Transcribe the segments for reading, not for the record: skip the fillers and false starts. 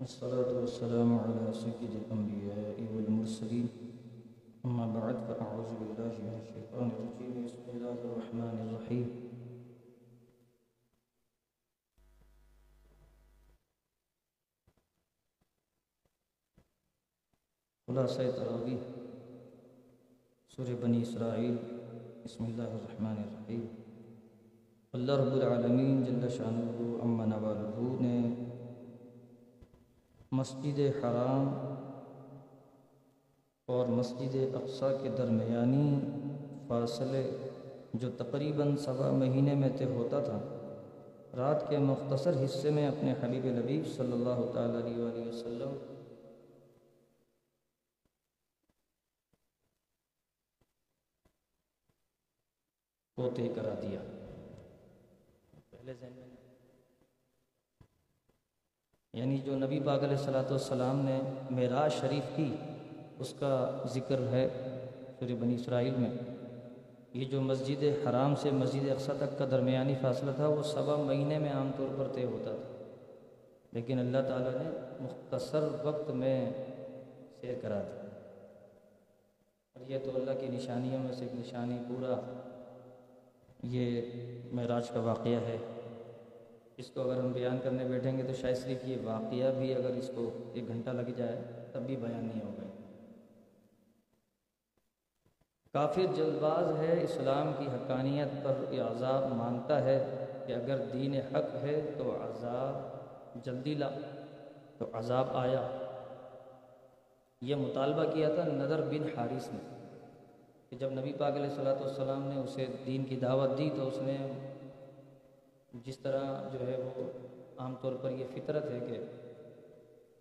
والصلاة والسلام على سيد الأنبياء والمرسلين أما بعد فأعوذ بالله من الشيطان الرجيم بسم الله الرحمن الرحيم خلاصہ تراویح سورۃ بنی اسرائیل بسم اللہ الرحمن الرحیم اللہ رب العالمین جل شانہ اما نوالہ نے مسجد حرام اور مسجد اقصیٰ کے درمیانی فاصلے جو تقریباً 7 مہینے میں طے ہوتا تھا، رات کے مختصر حصے میں اپنے حبیب نبی صلی اللہ تعالیٰ علیہ وسلم کو طے کرا دیا۔ یعنی جو نبی پاک علیہ الصلوۃ والسلام نے معراج شریف کی، اس کا ذکر ہے سورہ بنی اسرائیل میں۔ یہ جو مسجد حرام سے مسجد اقصیٰ تک کا درمیانی فاصلہ تھا، وہ 7 مہینے میں عام طور پر طے ہوتا تھا، لیکن اللہ تعالیٰ نے مختصر وقت میں سیر کرا دیا، اور یہ تو اللہ کی نشانیوں میں سے ایک نشانی، پورا یہ معراج کا واقعہ ہے۔ اس کو اگر ہم بیان کرنے بیٹھیں گے تو شاید صرف یہ واقعہ بھی اگر اس کو 1 گھنٹہ لگ جائے تب بھی بیان نہیں ہوگا۔ کافر جلد باز ہے، اسلام کی حقانیت پر یہ عذاب مانتا ہے کہ اگر دین حق ہے تو عذاب جلدی لا، تو عذاب آیا۔ یہ مطالبہ کیا تھا ندر بن حارث نے کہ جب نبی پاک علیہ الصلوۃ والسلام نے اسے دین کی دعوت دی تو اس نے جس طرح جو ہے وہ عام طور پر یہ فطرت ہے کہ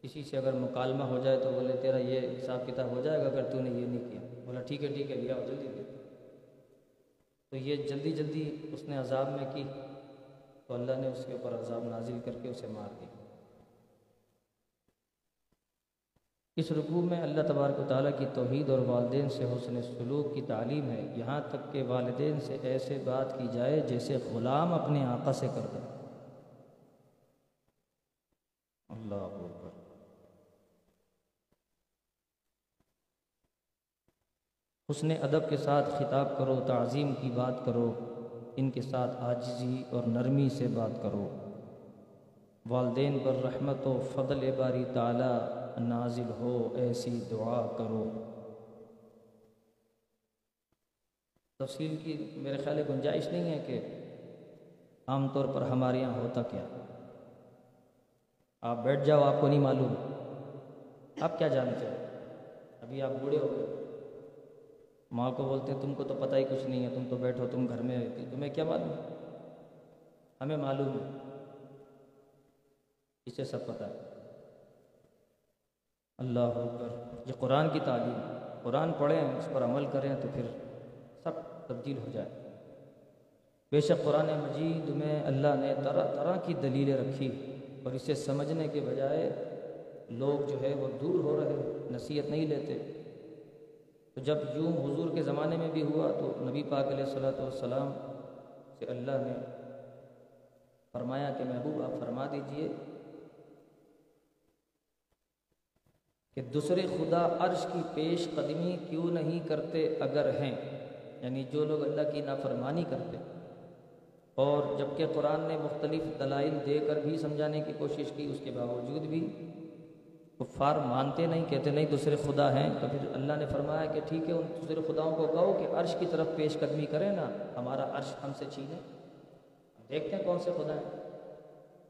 کسی سے اگر مکالمہ ہو جائے تو بولے تیرا یہ حساب کتاب ہو جائے گا اگر تو نے یہ نہیں کیا، بولا ٹھیک ہے لیا اور جلدی دے۔ تو یہ جلدی اس نے عذاب میں کی تو اللہ نے اس کے اوپر عذاب نازل کر کے اسے مار دی۔ اس رکوع میں اللہ تبارک و تعالیٰ کی توحید اور والدین سے حسن سلوک کی تعلیم ہے، یہاں تک کہ والدین سے ایسے بات کی جائے جیسے غلام اپنے آقا سے کرتا ہے۔ اللہ اکبر۔ حسن ادب کے ساتھ خطاب کرو، تعظیم کی بات کرو، ان کے ساتھ عاجزی اور نرمی سے بات کرو۔ والدین پر رحمت و فضل باری تعالیٰ نازل ہو، ایسی دعا کرو۔ تفصیل کی میرے خیال میں گنجائش نہیں ہے کہ عام طور پر ہمارے یہاں ہوتا کیا۔ آپ بیٹھ جاؤ، آپ کو نہیں معلوم، آپ کیا جانتے ہو، ابھی آپ بوڑھے ہو گئے۔ ماں کو بولتے ہیں تم کو تو پتہ ہی کچھ نہیں ہے، تم تو بیٹھو، تم گھر میں رہتی، تمہیں کیا معلوم؟ ہمیں معلوم ہے، اسے سب پتہ ہے۔ اللہ اکبر۔ یہ قرآن کی تعلیم، قرآن پڑھیں، اس پر عمل کریں تو پھر سب تبدیل ہو جائے۔ بے شک قرآن مجید میں اللہ نے طرح طرح کی دلیلیں رکھی، اور اسے سمجھنے کے بجائے لوگ جو ہے وہ دور ہو رہے ہیں، نصیحت نہیں لیتے۔ تو جب یوں حضور کے زمانے میں بھی ہوا تو نبی پاک علیہ الصلوۃ والسلام سے اللہ نے فرمایا کہ محبوب آپ فرما دیجئے کہ دوسرے خدا عرش کی پیش قدمی کیوں نہیں کرتے اگر ہیں، یعنی جو لوگ اللہ کی نافرمانی کرتے، اور جبکہ قرآن نے مختلف دلائل دے کر بھی سمجھانے کی کوشش کی، اس کے باوجود بھی کفار مانتے نہیں، کہتے نہیں دوسرے خدا ہیں۔ تو پھر اللہ نے فرمایا کہ ٹھیک ہے، ان دوسرے خداؤں کو کہو کہ عرش کی طرف پیش قدمی کریں نا، ہمارا عرش ہم سے چھینے، دیکھتے ہیں کون سے خدا ہیں،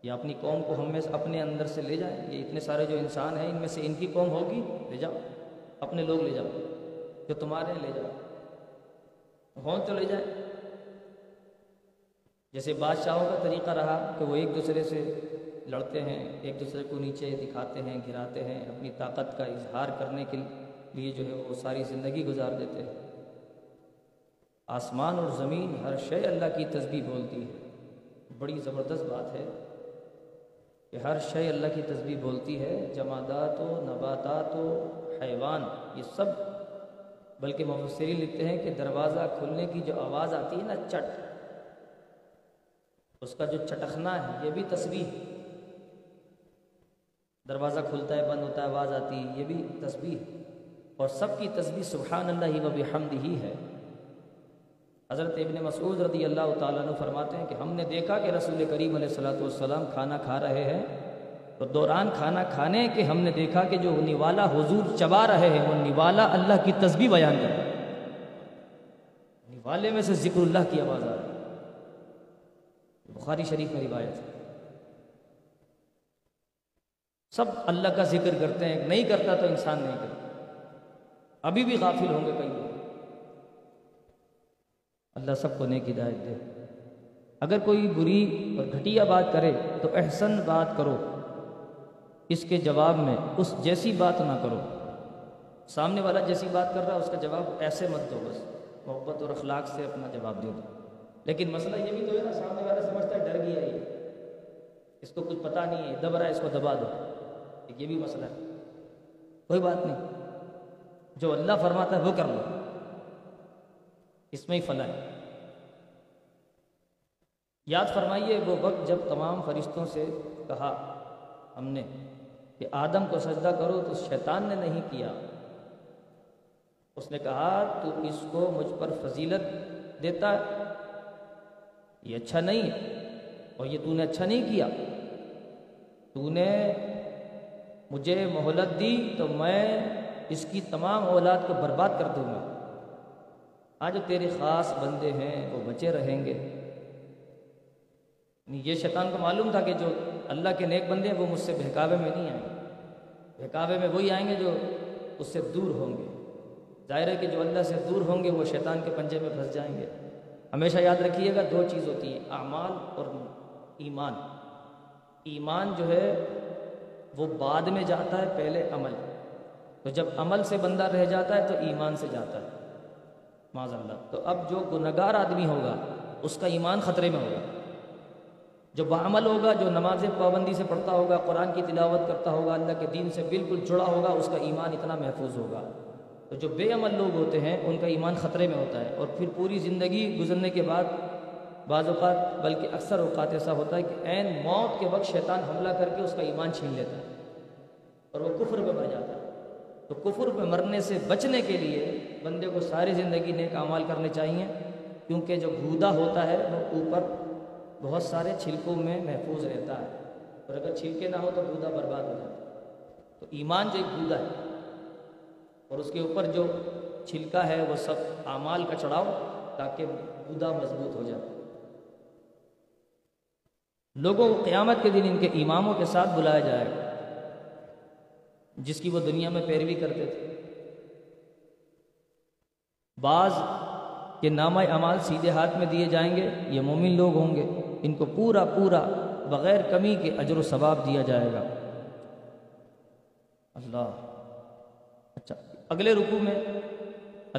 یا اپنی قوم کو ہم میں اپنے اندر سے لے جائیں، یہ اتنے سارے جو انسان ہیں ان میں سے ان کی قوم ہوگی، لے جاؤ، اپنے لوگ لے جاؤ، جو تمہارے لے جاؤ، ہوں تو لے جائے۔ جیسے بادشاہوں کا طریقہ رہا کہ وہ ایک دوسرے سے لڑتے ہیں، ایک دوسرے کو نیچے دکھاتے ہیں، گراتے ہیں، اپنی طاقت کا اظہار کرنے کے لیے جو ہے وہ ساری زندگی گزار دیتے ہیں۔ آسمان اور زمین ہر شے اللہ کی تسبیح بولتی ہے، بڑی زبردست بات ہے کہ ہر شے اللہ کی تسبیح بولتی ہے، جمادات و نباتات و حیوان، یہ سب۔ بلکہ مفسرین لکھتے ہیں کہ دروازہ کھلنے کی جو آواز آتی ہے نا، چٹ، اس کا جو چٹکنا ہے، یہ بھی تسبیح۔ دروازہ کھلتا ہے, بند ہوتا ہے, آواز آتی ہے, یہ بھی تسبیح ہے, اور سب کی تسبیح سبحان اللہ و بحمدہ ہی ہے. حضرت ابن مسعود رضی اللہ تعالیٰ عنہ فرماتے ہیں کہ ہم نے دیکھا کہ رسول کریم علیہ الصلوۃ والسلام کھانا کھا رہے ہیں, تو دوران کھانا کھانے کے ہم نے دیکھا کہ جو نوالا حضور چبا رہے ہیں وہ نوالا اللہ کی تسبیح بیان کر رہا ہے, نوالے میں سے ذکر اللہ کی آواز آ رہی ہے. بخاری شریف میں روایت ہے. سب اللہ کا ذکر کرتے ہیں, نہیں کرتا تو انسان نہیں کرتا. ابھی بھی غافل ہوں گے کئی لوگ. اللہ سب کو نیک ہدایت دے. اگر کوئی بری اور گھٹیا بات کرے تو احسن بات کرو, اس کے جواب میں اس جیسی بات نہ کرو. سامنے والا جیسی بات کر رہا ہے اس کا جواب ایسے مت دو, بس محبت اور اخلاق سے اپنا جواب دے دو. لیکن مسئلہ یہ بھی تو ہے نا, سامنے والا سمجھتا ہے ڈر گیا, یہ اس کو کچھ پتہ نہیں ہے, دب رہا ہے, اس کو دبا دو, یہ بھی مسئلہ ہے. کوئی بات نہیں, جو اللہ فرماتا ہے وہ کر لو, اس میں ہی فلاح ہے. یاد فرمائیے وہ وقت جب تمام فرشتوں سے کہا ہم نے کہ آدم کو سجدہ کرو, تو شیطان نے نہیں کیا. اس نے کہا تو اس کو مجھ پر فضیلت دیتا ہے, یہ اچھا نہیں ہے, اور یہ تو نے اچھا نہیں کیا. تو نے مجھے مہلت دی تو میں اس کی تمام اولاد کو برباد کر دوں گا. آج جو تیرے خاص بندے ہیں وہ بچے رہیں گے. یہ شیطان کو معلوم تھا کہ جو اللہ کے نیک بندے ہیں وہ مجھ سے بہکاوے میں نہیں آئیں گے, بہکاوے میں وہی آئیں گے جو اس سے دور ہوں گے. ظاہر ہے کہ جو اللہ سے دور ہوں گے وہ شیطان کے پنجے میں پھنس جائیں گے. ہمیشہ یاد رکھیے گا دو چیز ہوتی ہے, اعمال اور ایمان. ایمان جو ہے وہ بعد میں جاتا ہے, پہلے عمل. تو جب عمل سے بندہ رہ جاتا ہے تو ایمان سے جاتا ہے معاذ اللہ. تو اب جو گنہگار آدمی ہوگا اس کا ایمان خطرے میں ہوگا. جو بعمل ہوگا, جو نماز پابندی سے پڑھتا ہوگا, قرآن کی تلاوت کرتا ہوگا, اللہ کے دین سے بالکل جڑا ہوگا, اس کا ایمان اتنا محفوظ ہوگا. تو جو بے عمل لوگ ہوتے ہیں ان کا ایمان خطرے میں ہوتا ہے, اور پھر پوری زندگی گزرنے کے بعد بعض اوقات بلکہ اکثر اوقات ایسا ہوتا ہے کہ عین موت کے وقت شیطان حملہ کر کے اس کا ایمان چھین لیتا ہے اور وہ کفر میں مر جاتا ہے. تو کفر میں مرنے سے بچنے کے لیے بندے کو ساری زندگی نیک اعمال کرنے چاہیے, کیونکہ جو گودا ہوتا ہے وہ اوپر بہت سارے چھلکوں میں محفوظ رہتا ہے, اور اگر چھلکے نہ ہو تو گودا برباد ہو جاتا ہے. تو ایمان جو ایک گودا ہے اور اس کے اوپر جو چھلکا ہے وہ سب اعمال کا چڑھاؤ, تاکہ گودا مضبوط ہو جائے. لوگوں کو قیامت کے دن ان کے اماموں کے ساتھ بلایا جائے گا جس کی وہ دنیا میں پیروی کرتے تھے. بعض کے نامہ اعمال سیدھے ہاتھ میں دیے جائیں گے, یہ مومن لوگ ہوں گے, ان کو پورا پورا بغیر کمی کے اجر و ثواب دیا جائے گا. اللہ. اچھا, اگلے رکوع میں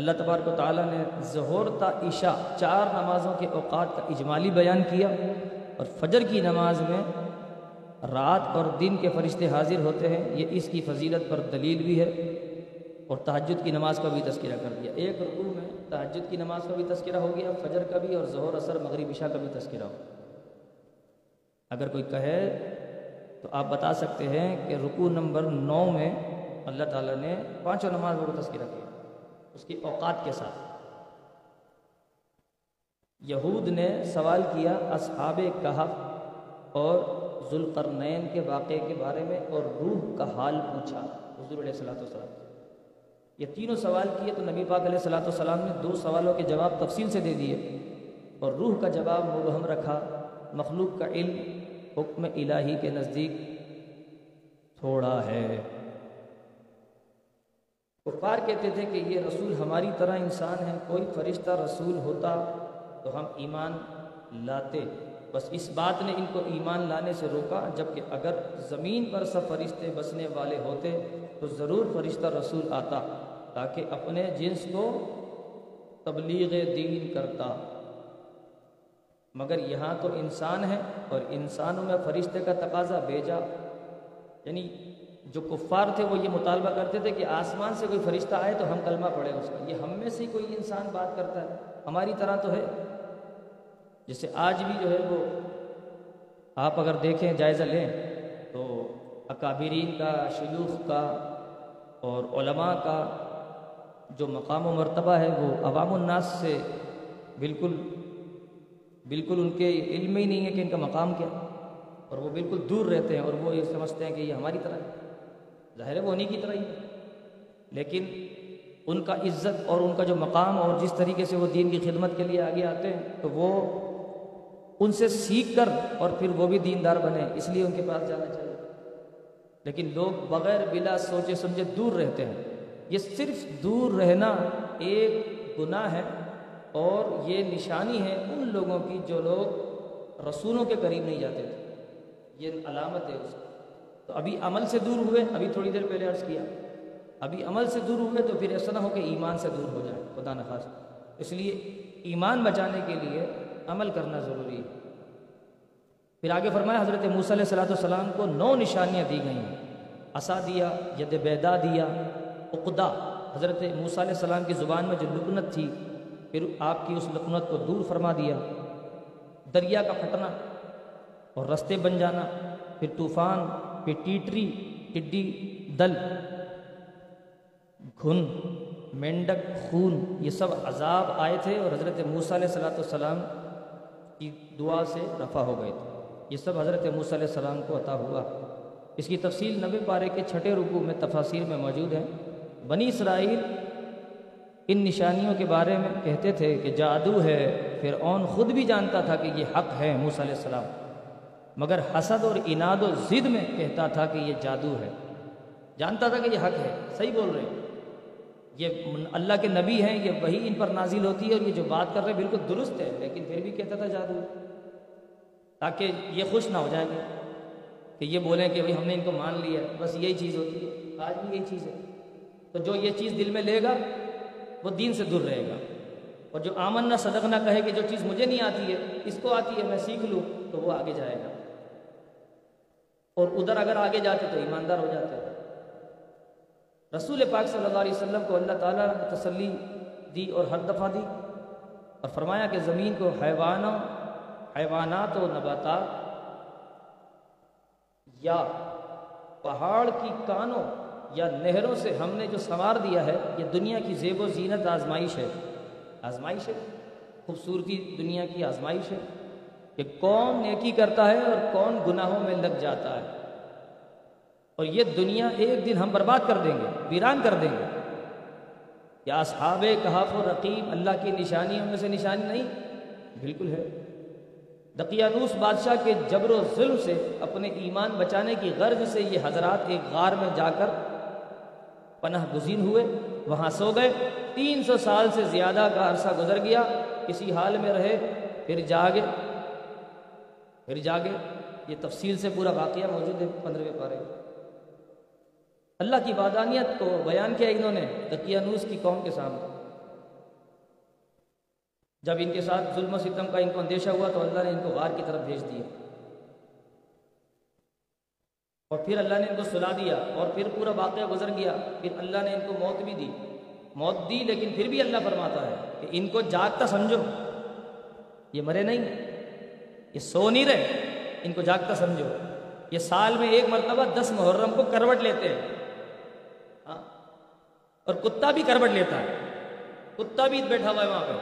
اللہ تبارک و تعالیٰ نے ظہر تا عشاء 4 نمازوں کے اوقات کا اجمالی بیان کیا, اور فجر کی نماز میں رات اور دن کے فرشتے حاضر ہوتے ہیں, یہ اس کی فضیلت پر دلیل بھی ہے. اور تہجد کی نماز کا بھی تذکرہ کر دیا. ایک رکوع میں تہجد کی نماز کا بھی تذکرہ ہو گیا, فجر کا بھی, اور ظہر, عصر, مغرب, عشاء کا بھی تذکرہ ہو. اگر کوئی کہے تو آپ بتا سکتے ہیں کہ رکوع نمبر 9 میں اللہ تعالیٰ نے پانچوں نمازوں کو تذکرہ کیا اس کی اوقات کے ساتھ. یہود نے سوال کیا اصحاب کہف اور ذو القرنین کے واقعے کے بارے میں, اور روح کا حال پوچھا حضور علیہ الصلوۃ والسلام. یہ تینوں سوال کیے تو نبی پاک علیہ الصلوۃ والسلام نے 2 سوالوں کے جواب تفصیل سے دے دیے, اور روح کا جواب مبہم رکھا. مخلوق کا علم حکم الہی کے نزدیک تھوڑا ہے. کفار کہتے تھے کہ یہ رسول ہماری طرح انسان ہے, کوئی فرشتہ رسول ہوتا تو ہم ایمان لاتے. بس اس بات نے ان کو ایمان لانے سے روکا, جبکہ اگر زمین پر سب فرشتے بسنے والے ہوتے تو ضرور فرشتہ رسول آتا تاکہ اپنے جنس کو تبلیغ دین کرتا. مگر یہاں تو انسان ہے, اور انسانوں میں فرشتے کا تقاضا بھیجا. یعنی جو کفار تھے وہ یہ مطالبہ کرتے تھے کہ آسمان سے کوئی فرشتہ آئے تو ہم کلمہ پڑھیں اس کا. یہ ہم میں سے کوئی انسان بات کرتا ہے, ہماری طرح تو ہے. جیسے آج بھی جو ہے وہ آپ اگر دیکھیں, جائزہ لیں, تو اکابرین کا، شیوخ کا اور علماء کا جو مقام و مرتبہ ہے وہ عوام الناس سے بالکل ان کے علم ہی نہیں ہے کہ ان کا مقام کیا، اور وہ بالکل دور رہتے ہیں اور وہ یہ سمجھتے ہیں کہ یہ ہماری طرح ہے، ظاہر ہے وہ انہیں کی طرح ہی ہے، لیکن ان کا عزت اور ان کا جو مقام اور جس طریقے سے وہ دین کی خدمت کے لیے آگے آتے ہیں تو وہ ان سے سیکھ کر اور پھر وہ بھی دیندار بنے، اس لیے ان کے پاس جانا چاہیے، لیکن لوگ بغیر بلا سوچے سمجھے دور رہتے ہیں۔ یہ صرف دور رہنا ایک گناہ ہے اور یہ نشانی ہے ان لوگوں کی جو لوگ رسولوں کے قریب نہیں جاتے تھے، یہ علامت ہے اس کی۔ تو ابھی عمل سے دور ہوئے، ابھی تھوڑی دیر پہلے عرض کیا، ابھی عمل سے دور ہوئے تو پھر ایسا نہ ہو کہ ایمان سے دور ہو جائے خدا نخواستہ، اس لیے ایمان بچانے کے لیے عمل کرنا ضروری ہے۔ پھر آگے فرمایا حضرت موسیٰ علیہ السلام کو 9 نشانیاں دی گئی ہیں، عصا دیا، ید بیدا دیا، عقدہ، حضرت موسیٰ علیہ السلام کی زبان میں جو لکنت تھی پھر آپ کی اس لکنت کو دور فرما دیا، دریا کا پھٹنا اور رستے بن جانا، پھر طوفان، پھر ٹیٹری، ٹڈی دل، گھن، مینڈک، خون، یہ سب عذاب آئے تھے اور حضرت موسیٰ علیہ السلام کی دعا سے رفع ہو گئے تھے، یہ سب حضرت موسیٰ علیہ السلام کو عطا ہوا۔ اس کی تفصیل 90 پارے کے 6 رکوع میں تفاسیر میں موجود ہے۔ بنی اسرائیل ان نشانیوں کے بارے میں کہتے تھے کہ جادو ہے، فرعون خود بھی جانتا تھا کہ یہ حق ہے موسیٰ علیہ السلام، مگر حسد اور اناد و ضد میں کہتا تھا کہ یہ جادو ہے، جانتا تھا کہ یہ حق ہے، صحیح بول رہے ہیں، یہ اللہ کے نبی ہیں، یہ وحی ان پر نازل ہوتی ہے اور یہ جو بات کر رہے ہیں بالکل درست ہے، لیکن پھر بھی کہتا تھا جادو، تاکہ یہ خوش نہ ہو جائیں گے کہ یہ بولیں کہ بھئی ہم نے ان کو مان لیا، بس یہی چیز ہوتی ہے، آج بھی یہی چیز ہے۔ تو جو یہ چیز دل میں لے گا وہ دین سے دور رہے گا، اور جو آمنا صدقنا کہے کہ جو چیز مجھے نہیں آتی ہے اس کو آتی ہے میں سیکھ لوں تو وہ آگے جائے گا، اور ادھر اگر آگے جاتے تو ایماندار ہو جاتے ہیں۔ رسول پاک صلی اللہ علیہ وسلم کو اللہ تعالیٰ نے تسلی دی اور ہر دفعہ دی، اور فرمایا کہ زمین کو حیوانات و نباتات یا پہاڑ کی کانوں یا نہروں سے ہم نے جو سنوار دیا ہے، یہ دنیا کی زیب و زینت آزمائش ہے، آزمائش ہے، خوبصورتی دنیا کی آزمائش ہے کہ کون نیکی کرتا ہے اور کون گناہوں میں لگ جاتا ہے، اور یہ دنیا ایک دن ہم برباد کر دیں گے، ویران کر دیں گے۔ یا اصحاب کہف و رقیم اللہ کی نشانیوں میں سے نشانی نہیں، بالکل ہے، دقیانوس بادشاہ کے جبر و ظلم سے اپنے ایمان بچانے کی غرض سے یہ حضرات ایک غار میں جا کر پناہ گزین ہوئے، وہاں سو گئے، 300 سال سے زیادہ کا عرصہ گزر گیا، اسی حال میں رہے، پھر جاگے، یہ تفصیل سے پورا واقعہ موجود ہے 15ویں پارے۔ اللہ کی وحدانیت کو بیان کیا انہوں نے دقیانوس کی قوم کے سامنے، جب ان کے ساتھ ظلم و ستم کا ان کو اندیشہ ہوا تو اللہ نے ان کو غار کی طرف بھیج دیا، اور پھر اللہ نے ان کو سلا دیا، اور پھر پورا واقعہ گزر گیا، پھر اللہ نے ان کو موت بھی دی، لیکن پھر بھی اللہ فرماتا ہے کہ ان کو جاگتا سمجھو، یہ مرے نہیں، یہ سو نہیں رہے، ان کو جاگتا سمجھو، یہ سال میں ایک مرتبہ 10 محرم کو کروٹ لیتے ہیں، ہاں، اور کتا بھی کروٹ لیتا ہے، کتا بھی بیٹھا ہوا ہے وہاں پہ،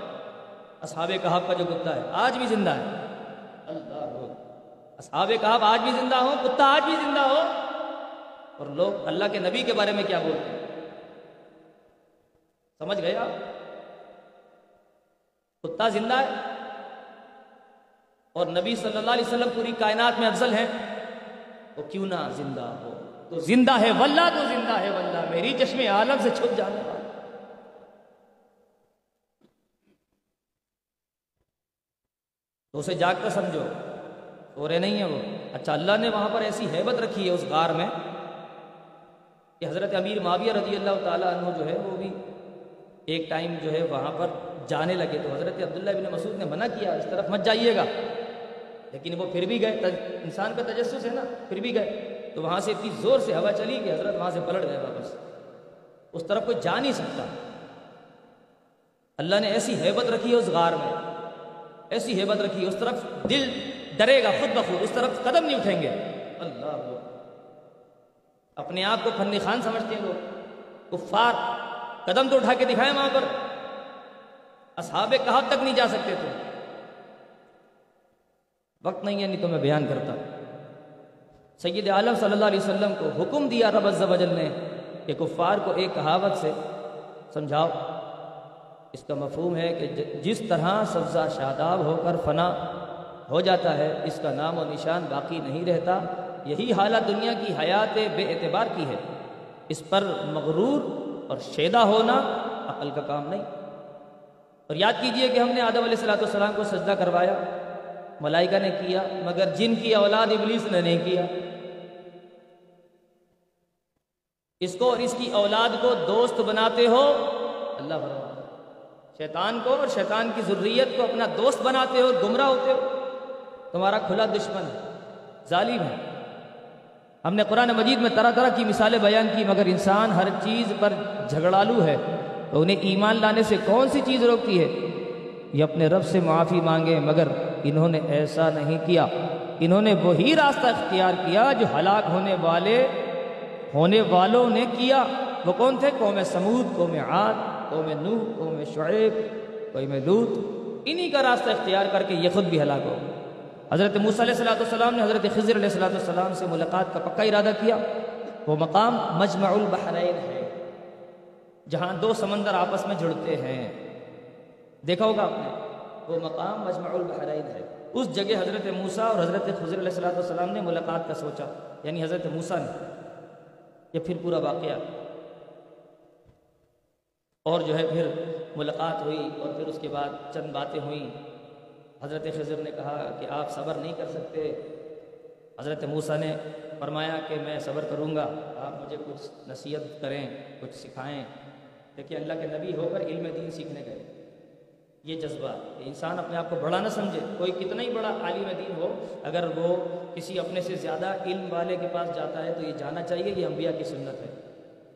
اصحاب کہف کا جو کتا ہے آج بھی زندہ ہے، اللہ ہو، اصحاب کہف آج بھی زندہ ہو، کتا آج بھی زندہ ہو، اور لوگ اللہ کے نبی کے بارے میں کیا بولتے ہیں، سمجھ گئے آپ؟ کتا زندہ ہے اور نبی صلی اللہ علیہ وسلم پوری کائنات میں افضل ہیں، وہ کیوں نہ زندہ ہو، تو زندہ ہے واللہ، تو زندہ ہے واللہ، میری چشم عالم سے چھپ جانے والا، تو اسے جاگتا سمجھو، سو رہے نہیں ہے وہ۔ اچھا، اللہ نے وہاں پر ایسی ہیبت رکھی ہے اس غار میں کہ حضرت امیر معاویہ رضی اللہ تعالیٰ عنہ جو ہے وہ بھی ایک ٹائم جو ہے وہاں پر جانے لگے، تو حضرت عبداللہ بن مسعود نے منع کیا اس طرف مت جائیے گا، لیکن وہ پھر بھی گئے، انسان کا تجسس ہے نا، پھر بھی گئے، تو وہاں سے اتنی زور سے ہوا چلی کہ حضرت وہاں سے پلٹ گئے واپس، اس طرف کوئی جا نہیں سکتا، اللہ نے ایسی ہیبت رکھی ہے اس غار میں، ایسی ہیبت رکھی، اس طرف دل ڈرے گا خود بخود، اس طرف قدم نہیں اٹھیں گے، اللہ اپنے آپ کو فن خان سمجھتے ہیں لوگ کفار. قدم تو اٹھا کے دکھائیں وہاں پر، اصحاب کہف تک نہیں جا سکتے تھے. وقت نہیں ہے، نہیں تو میں بیان کرتا. سید عالم صلی اللہ علیہ وسلم کو حکم دیا رب عز و جل نے کہ کفار کو ایک کہاوت سے سمجھاؤ. اس کا مفہوم ہے کہ جس طرح سبزہ شاداب ہو کر فنا ہو جاتا ہے، اس کا نام و نشان باقی نہیں رہتا. یہی حالت دنیا کی حیات بے اعتبار کی ہے. اس پر مغرور اور شیدہ ہونا عقل کا کام نہیں. اور یاد کیجئے کہ ہم نے آدم علیہ السلام کو سجدہ کروایا، ملائکہ نے کیا، مگر جن کی اولاد ابلیس نے نہیں کیا. اس کو اور اس کی اولاد کو دوست بناتے ہو، اللہ فرماتا ہے شیطان کو اور شیطان کی ذریت کو اپنا دوست بناتے ہو، گمراہ ہوتے ہو. تمہارا کھلا دشمن ہے، ظالم ہے. ہم نے قرآن مجید میں طرح طرح کی مثالیں بیان کی، مگر انسان ہر چیز پر جھگڑالو ہے. تو انہیں ایمان لانے سے کون سی چیز روکتی ہے؟ یہ اپنے رب سے معافی مانگے، مگر انہوں نے ایسا نہیں کیا. انہوں نے وہی راستہ اختیار کیا جو ہلاک ہونے والوں نے کیا. وہ کون تھے؟ قوم سمود، قوم عاد، قوم نوح، قوم شعیب، قوم لوط. انہی کا راستہ اختیار کر کے یہ خود بھی ہلاک ہو. حضرت موسیٰ علیہ السلام نے حضرت خضر علیہ السلام سے ملاقات کا پکا ارادہ کیا. وہ مقام مجمع البحرین ہے، جہاں دو سمندر آپس میں جڑتے ہیں. دیکھا ہوگا آپ نے، وہ مقام مجمع البحرین ہے. اس جگہ حضرت موسیٰ اور حضرت خضر علیہ السلام نے ملاقات کا سوچا، یعنی حضرت موسیٰ نے. یہ پھر پورا واقعہ اور جو ہے پھر ملاقات ہوئی، اور پھر اس کے بعد چند باتیں ہوئیں. حضرت خضر نے کہا کہ آپ صبر نہیں کر سکتے. حضرت موسیٰ نے فرمایا کہ میں صبر کروں گا، آپ مجھے کچھ نصیحت کریں، کچھ سکھائیں. لیکن اللہ کے نبی ہو کر علم دین سیکھنے گئے. یہ جذبہ کہ انسان اپنے آپ کو بڑا نہ سمجھے. کوئی کتنا ہی بڑا عالم دین ہو، اگر وہ کسی اپنے سے زیادہ علم والے کے پاس جاتا ہے تو یہ جانا چاہیے، یہ انبیاء کی سنت ہے.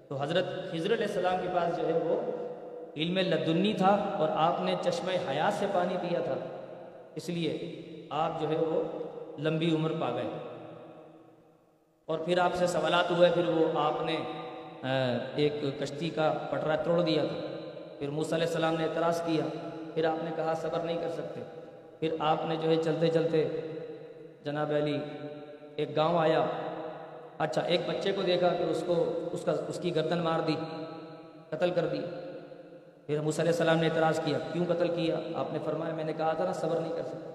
تو حضرت خضر علیہ السلام کے پاس جو ہے وہ علم لدنی تھا، اور آپ نے چشمہ حیات سے پانی پیا تھا، اس لیے آپ جو ہے وہ لمبی عمر پا گئے. اور پھر آپ سے سوالات ہوئے، پھر وہ آپ نے ایک کشتی کا پٹرا توڑ دیا تھا. پھر موسیٰ علیہ السلام نے اعتراض کیا، پھر آپ نے کہا صبر نہیں کر سکتے. پھر آپ نے جو ہے چلتے چلتے جناب علی ایک گاؤں آیا. اچھا، ایک بچے کو دیکھا کہ اس کی گردن مار دی، قتل کر دی. پھر موسیٰ علیہ السلام نے اعتراض کیا، کیوں قتل کیا؟ آپ نے فرمایا میں نے کہا تھا نا صبر نہیں کر سکتے.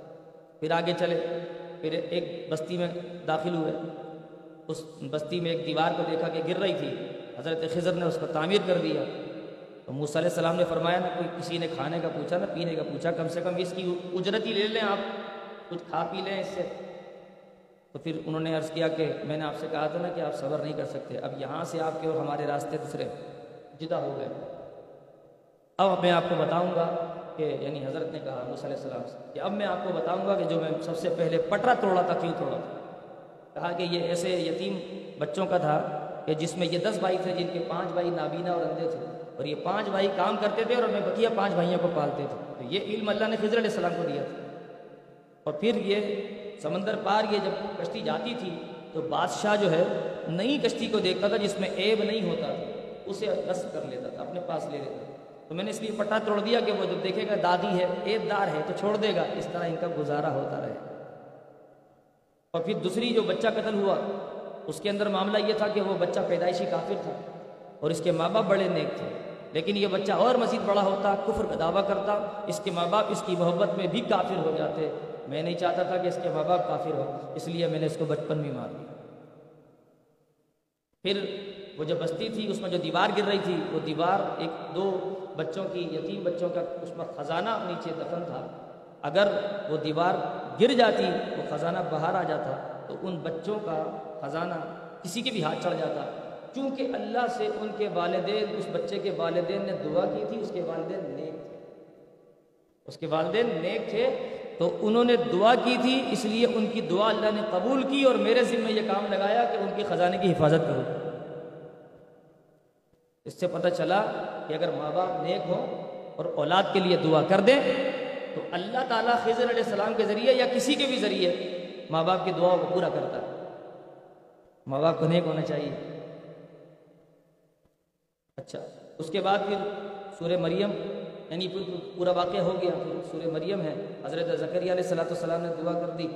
پھر آگے چلے، پھر ایک بستی میں داخل ہوئے. اس بستی میں ایک دیوار کو دیکھا کہ گر رہی تھی، حضرت خضر نے اس کو تعمیر کر دیا. تو موسیٰ علیہ السلام نے فرمایا نہ کوئی کسی نے کھانے کا پوچھا، نہ پینے کا پوچھا، کم سے کم اس کی اجرت ہی لے لیں، آپ کچھ کھا پی لیں اس سے. تو پھر انہوں نے عرض کیا کہ میں نے آپ سے کہا تھا نا کہ آپ صبر نہیں کر سکتے. اب یہاں سے آپ کے اور ہمارے راستے دوسرے جدا ہو گئے. اب میں آپ کو بتاؤں گا کہ، یعنی حضرت نے کہا موسیٰ علیہ السلام سے کہ اب میں آپ کو بتاؤں گا کہ جو میں سب سے پہلے پٹرا توڑا تھا کیوں توڑا تھا. کہا کہ یہ ایسے یتیم بچوں کا تھا کہ جس میں یہ 10 بھائی تھے، جن کے 5 بھائی نابینا اور اندھے تھے، اور یہ 5 بھائی کام کرتے تھے اور میں بقیہ 5 بھائیوں کو پالتے تھے. تو یہ علم اللہ نے خضر علیہ السلام کو دیا تھا. اور پھر یہ سمندر پار یہ جب کشتی جاتی تھی تو بادشاہ جو ہے نئی کشتی کو دیکھتا تھا جس میں عیب نہیں ہوتا تھا، اسے غصب کر لیتا تھا، اپنے پاس لے لیتا تھا. تو میں نے اس لیے پٹا توڑ دیا کہ وہ جب دیکھے گا دادی ہے، عیب دار ہے، تو چھوڑ دے گا. اس طرح ان کا گزارا ہوتا رہے. اور پھر دوسری جو بچہ قتل ہوا، اس کے اندر معاملہ یہ تھا کہ وہ بچہ پیدائشی کافر تھا اور اس کے ماں باپ بڑے نیک تھے، لیکن یہ بچہ اور مزید بڑا ہوتا، کفر کا دعویٰ کرتا، اس کے ماں باپ اس کی محبت میں بھی کافر ہو جاتے. میں نہیں چاہتا تھا کہ اس کے ماں باپ کافر ہو، اس لیے میں نے اس کو بچپن میں مار دیا. پھر وہ جو بستی تھی اس میں جو دیوار گر رہی تھی، وہ دیوار 1-2 بچوں کی، یتیم بچوں کا اس میں خزانہ نیچے دفن تھا. اگر وہ دیوار گر جاتی، وہ خزانہ باہر آ جاتا، تو ان بچوں کا خزانہ کسی کے بھی ہاتھ چڑھ جاتا. چونکہ اللہ سے ان کے والدین، اس بچے کے والدین نے دعا کی تھی، اس کے والدین نیک تھے تو انہوں نے دعا کی تھی، اس لیے ان کی دعا اللہ نے قبول کی اور میرے ذمہ یہ کام لگایا کہ ان کے خزانے کی حفاظت کروں. اس سے پتہ چلا کہ اگر ماں باپ نیک ہوں اور اولاد کے لیے دعا کر دیں تو اللہ تعالیٰ خضر علیہ السلام کے ذریعے یا کسی کے بھی ذریعے ماں باپ کی دعا کو پورا کرتا ہے. ماں باپ کو نیک ہونا چاہیے. اچھا اس کے بعد پھر سورہ مریم یعنی پورا واقعہ ہو گیا. پھر سورہ مریم ہے, حضرت زکریا علیہ السلام نے دعا کر دی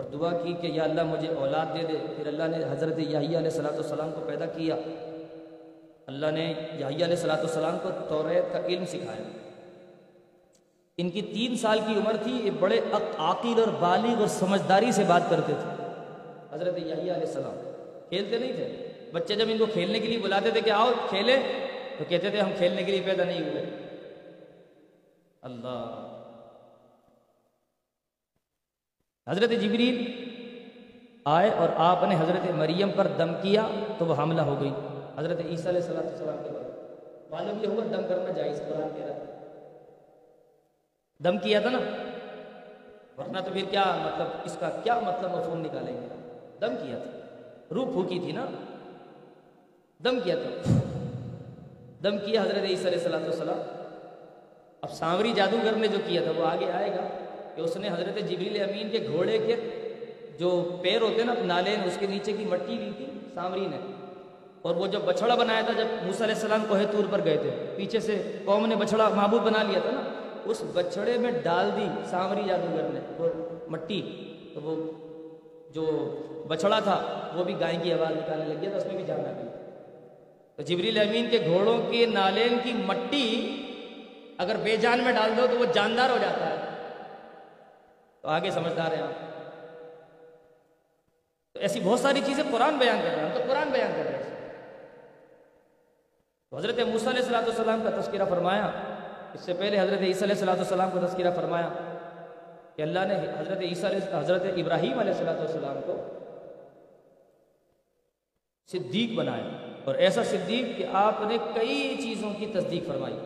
اور دعا کی کہ یا اللہ مجھے اولاد دے دے. پھر اللہ نے حضرت یحیی علیہ السلام کو پیدا کیا. اللہ نے یحیی علیہ السلام کو توریت کا علم سکھایا. ان کی 3 سال کی عمر تھی. یہ بڑے عاقل اور بالغ اور سمجھداری سے بات کرتے تھے. حضرت یحیی علیہ السلام کھیلتے نہیں تھے. بچے جب ان کو کھیلنے کے لیے بلاتے تھے کہ آؤ کھیلیں تو کہتے تھے ہم کھیلنے کے لیے پیدا نہیں ہوئے. اللہ. حضرت جبریل آئے اور آپ نے حضرت مریم پر دم کیا تو وہ حاملہ ہو گئی. حضرت عیسیٰ علیہ السلام کے بعد معلوم یہ ہوا دم کرنا جائز, قرآن کہہ رہا دم کیا تھا نا, ورنہ تو پھر کیا مطلب, اس کا کیا مطلب مفہوم نکالیں گے. دم کیا تھا, روح پھوکی تھی نا, دم کیا تھا, دم کیا حضرت عیسیٰ علیہ السلام. اب سامری جادوگر نے جو کیا تھا وہ آگے آئے گا کہ اس نے حضرت جبریل امین کے گھوڑے کے جو پیر ہوتے نا نالے, اس کے نیچے کی مٹی لی تھی سامری نے, اور وہ جو بچھڑا بنایا تھا جب موسیٰ علیہ السلام کوہ طور پر گئے تھے, پیچھے سے قوم نے بچھڑا معبود بنا لیا تھا نا, اس بچھڑے میں ڈال دی سامری جادوگر نے وہ مٹی, تو وہ جو بچھڑا تھا وہ بھی گائے کی آواز نکالنے لگ گیا تھا, اس میں بھی جان آ گئی. تو جبریل امین کے گھوڑوں کے نالین کی مٹی اگر بے جان میں ڈال دو تو وہ جاندار ہو جاتا ہے. تو آگے سمجھدار ہیں آپ. تو ایسی بہت ساری چیزیں قرآن بیان کر رہے ہیں, ہم تو قرآن بیان کر رہے ہیں. تو حضرت موسیٰ علیہ السلام کا تذکرہ فرمایا. اس سے پہلے حضرت عیسیٰ علیہ السلام کا تذکرہ فرمایا کہ اللہ نے حضرت عیسیٰ حضرت ابراہیم علیہ السلام کو صدیق بنایا, اور ایسا صدیق کہ آپ نے کئی چیزوں کی تصدیق فرمائی.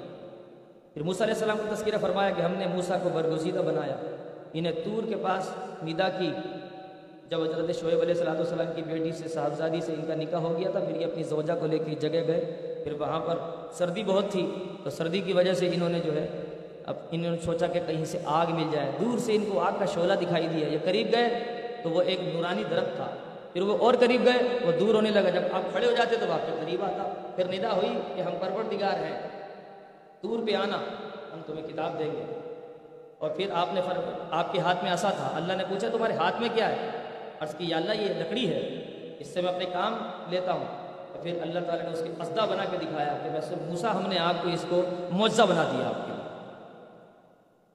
پھر موسیٰ علیہ السلام کا تذکرہ فرمایا کہ ہم نے موسیٰ کو برگزیدہ بنایا. انہیں طور کے پاس ندا کی جب حضرت شعیب علیہ السلام کی بیٹی سے, صاحبزادی سے ان کا نکاح ہو گیا تھا. پھر یہ اپنی زوجہ کو لے کے جگہ گئے. پھر وہاں پر سردی بہت تھی, تو سردی کی وجہ سے انہوں نے جو ہے اب انہوں نے سوچا کہ کہیں سے آگ مل جائے. دور سے ان کو آگ کا شعلہ دکھائی دیا. یہ قریب گئے تو وہ ایک نورانی درخت تھا. پھر وہ اور قریب گئے, وہ دور ہونے لگا. جب آپ کھڑے ہو جاتے تو وہ آپ کے قریب آتا. پھر ندا ہوئی کہ ہم پروردگار ہیں, دور پہ آنا, ہم تمہیں کتاب دیں گے. اور پھر آپ نے آپ کے ہاتھ میں عصا تھا. اللہ نے پوچھا تمہارے ہاتھ میں کیا ہے؟ عرض کی یا اللہ یہ لکڑی ہے, اس سے میں اپنے کام لیتا ہوں. تو پھر اللہ تعالیٰ نے اس کی قصدہ بنا کے دکھایا کہ بس موسیٰ ہم نے آپ کو اس کو معجزہ بنا دیا آپ کے لیے.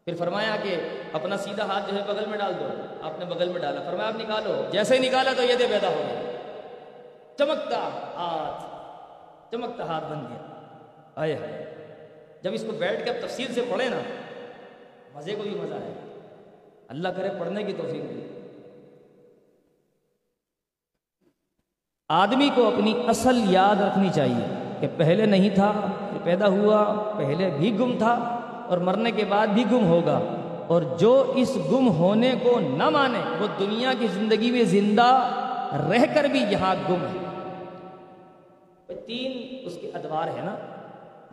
پھر فرمایا کہ اپنا سیدھا ہاتھ جو ہے بغل میں ڈال دو. آپ نے بغل میں ڈالا. فرمایا آپ نکالو. جیسے ہی نکالا تو یہ دے پیدا ہو گیا. چمکتا ہاتھ بن گیا. آئے ہائے, جب اس کو بیٹھ کے اب تفصیل سے پڑھے نا, مزے کو بھی مزہ آئے. اللہ کرے پڑھنے کی توفیق دے. آدمی کو اپنی اصل یاد رکھنی چاہیے کہ پہلے نہیں تھا, پیدا ہوا, پہلے بھی گم تھا اور مرنے کے بعد بھی گم ہوگا. اور جو اس گم ہونے کو نہ مانے وہ دنیا کی زندگی میں زندہ رہ کر بھی یہاں گم ہے. 3 اس کے ادوار ہیں نا.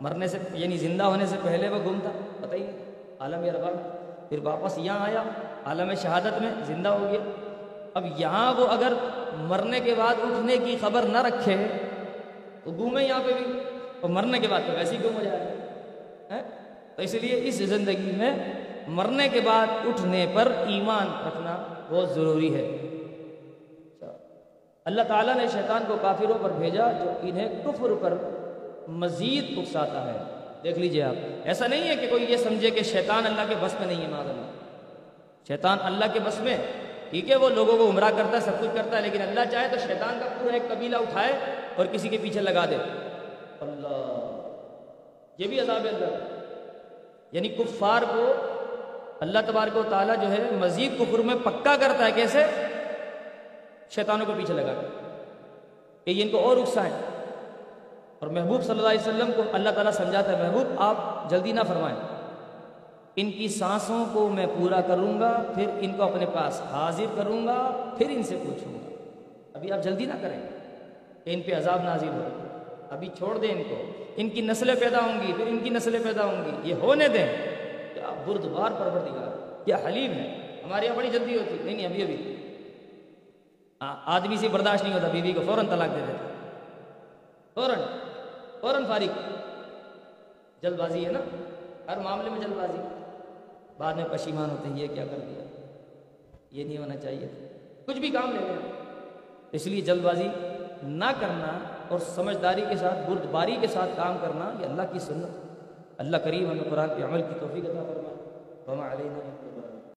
مرنے سے یعنی زندہ ہونے سے پہلے وہ گم تھا, پتہ ہی نہیں, عالم ارواح. پھر واپس یہاں آیا, عالم شہادت میں زندہ ہو گیا. اب یہاں وہ اگر مرنے کے بعد اٹھنے کی خبر نہ رکھے تو گھومے یہاں پہ بھی, اور مرنے کے بعد تو ویسے ہی گم ہو جائے. تو اس لیے اس زندگی میں مرنے کے بعد اٹھنے پر ایمان رکھنا بہت ضروری ہے. اللہ تعالیٰ نے شیطان کو کافروں پر بھیجا جو انہیں کفر پر مزید اکساتا ہے. دیکھ لیجئے آپ, ایسا نہیں ہے کہ کوئی یہ سمجھے کہ شیطان اللہ کے بس میں نہیں ہے. معاذ اللہ, شیطان اللہ کے بس میں, ٹھیک ہے, وہ لوگوں کو گمراہ کرتا ہے, سب کچھ کرتا ہے, لیکن اللہ چاہے تو شیطان کا پورا ایک قبیلہ اٹھائے اور کسی کے پیچھے لگا دے. اللہ, یہ بھی عذاب اللہ. یعنی کفار کو اللہ تبارک و تعالیٰ جو ہے مزید کفر میں پکا کرتا ہے. کیسے؟ شیطانوں کو پیچھے لگا کے کہ ان کو اور اکسائیں. اور محبوب صلی اللہ علیہ وسلم کو اللہ تعالیٰ سمجھاتا ہے, محبوب آپ جلدی نہ فرمائیں, ان کی سانسوں کو میں پورا کروں گا, پھر ان کو اپنے پاس حاضر کروں گا, پھر ان سے پوچھوں گا. ابھی آپ جلدی نہ کریں کہ ان پہ عذاب نازل ہو. ابھی چھوڑ دیں ان کو, ان کی نسلیں پیدا ہوں گی, پھر ان کی نسلیں پیدا ہوں گی. یہ ہونے دیں. کیا بردبار پروردگار, کیا حلیم ہے. ہمارے یہاں بڑی جلدی ہوتی. نہیں ابھی آدمی سے برداشت نہیں ہوتا, بیوی کو فوراً طلاق دے دیتے, فوراً. فوراً فارغ. جلد بازی ہے نا، ہر معاملے میں جلد بازی، بعد میں پشیمان ہوتے ہیں یہ کیا کر دیا، یہ نہیں ہونا چاہیے، کچھ بھی کام لے لیں. اس لیے جلد بازی نہ کرنا اور سمجھداری کے ساتھ، بردباری کے ساتھ کام کرنا، یہ اللہ کی سنت. اللہ کریم ہمیں قرآن پہ عمل کی توفیق عطا فرمائے.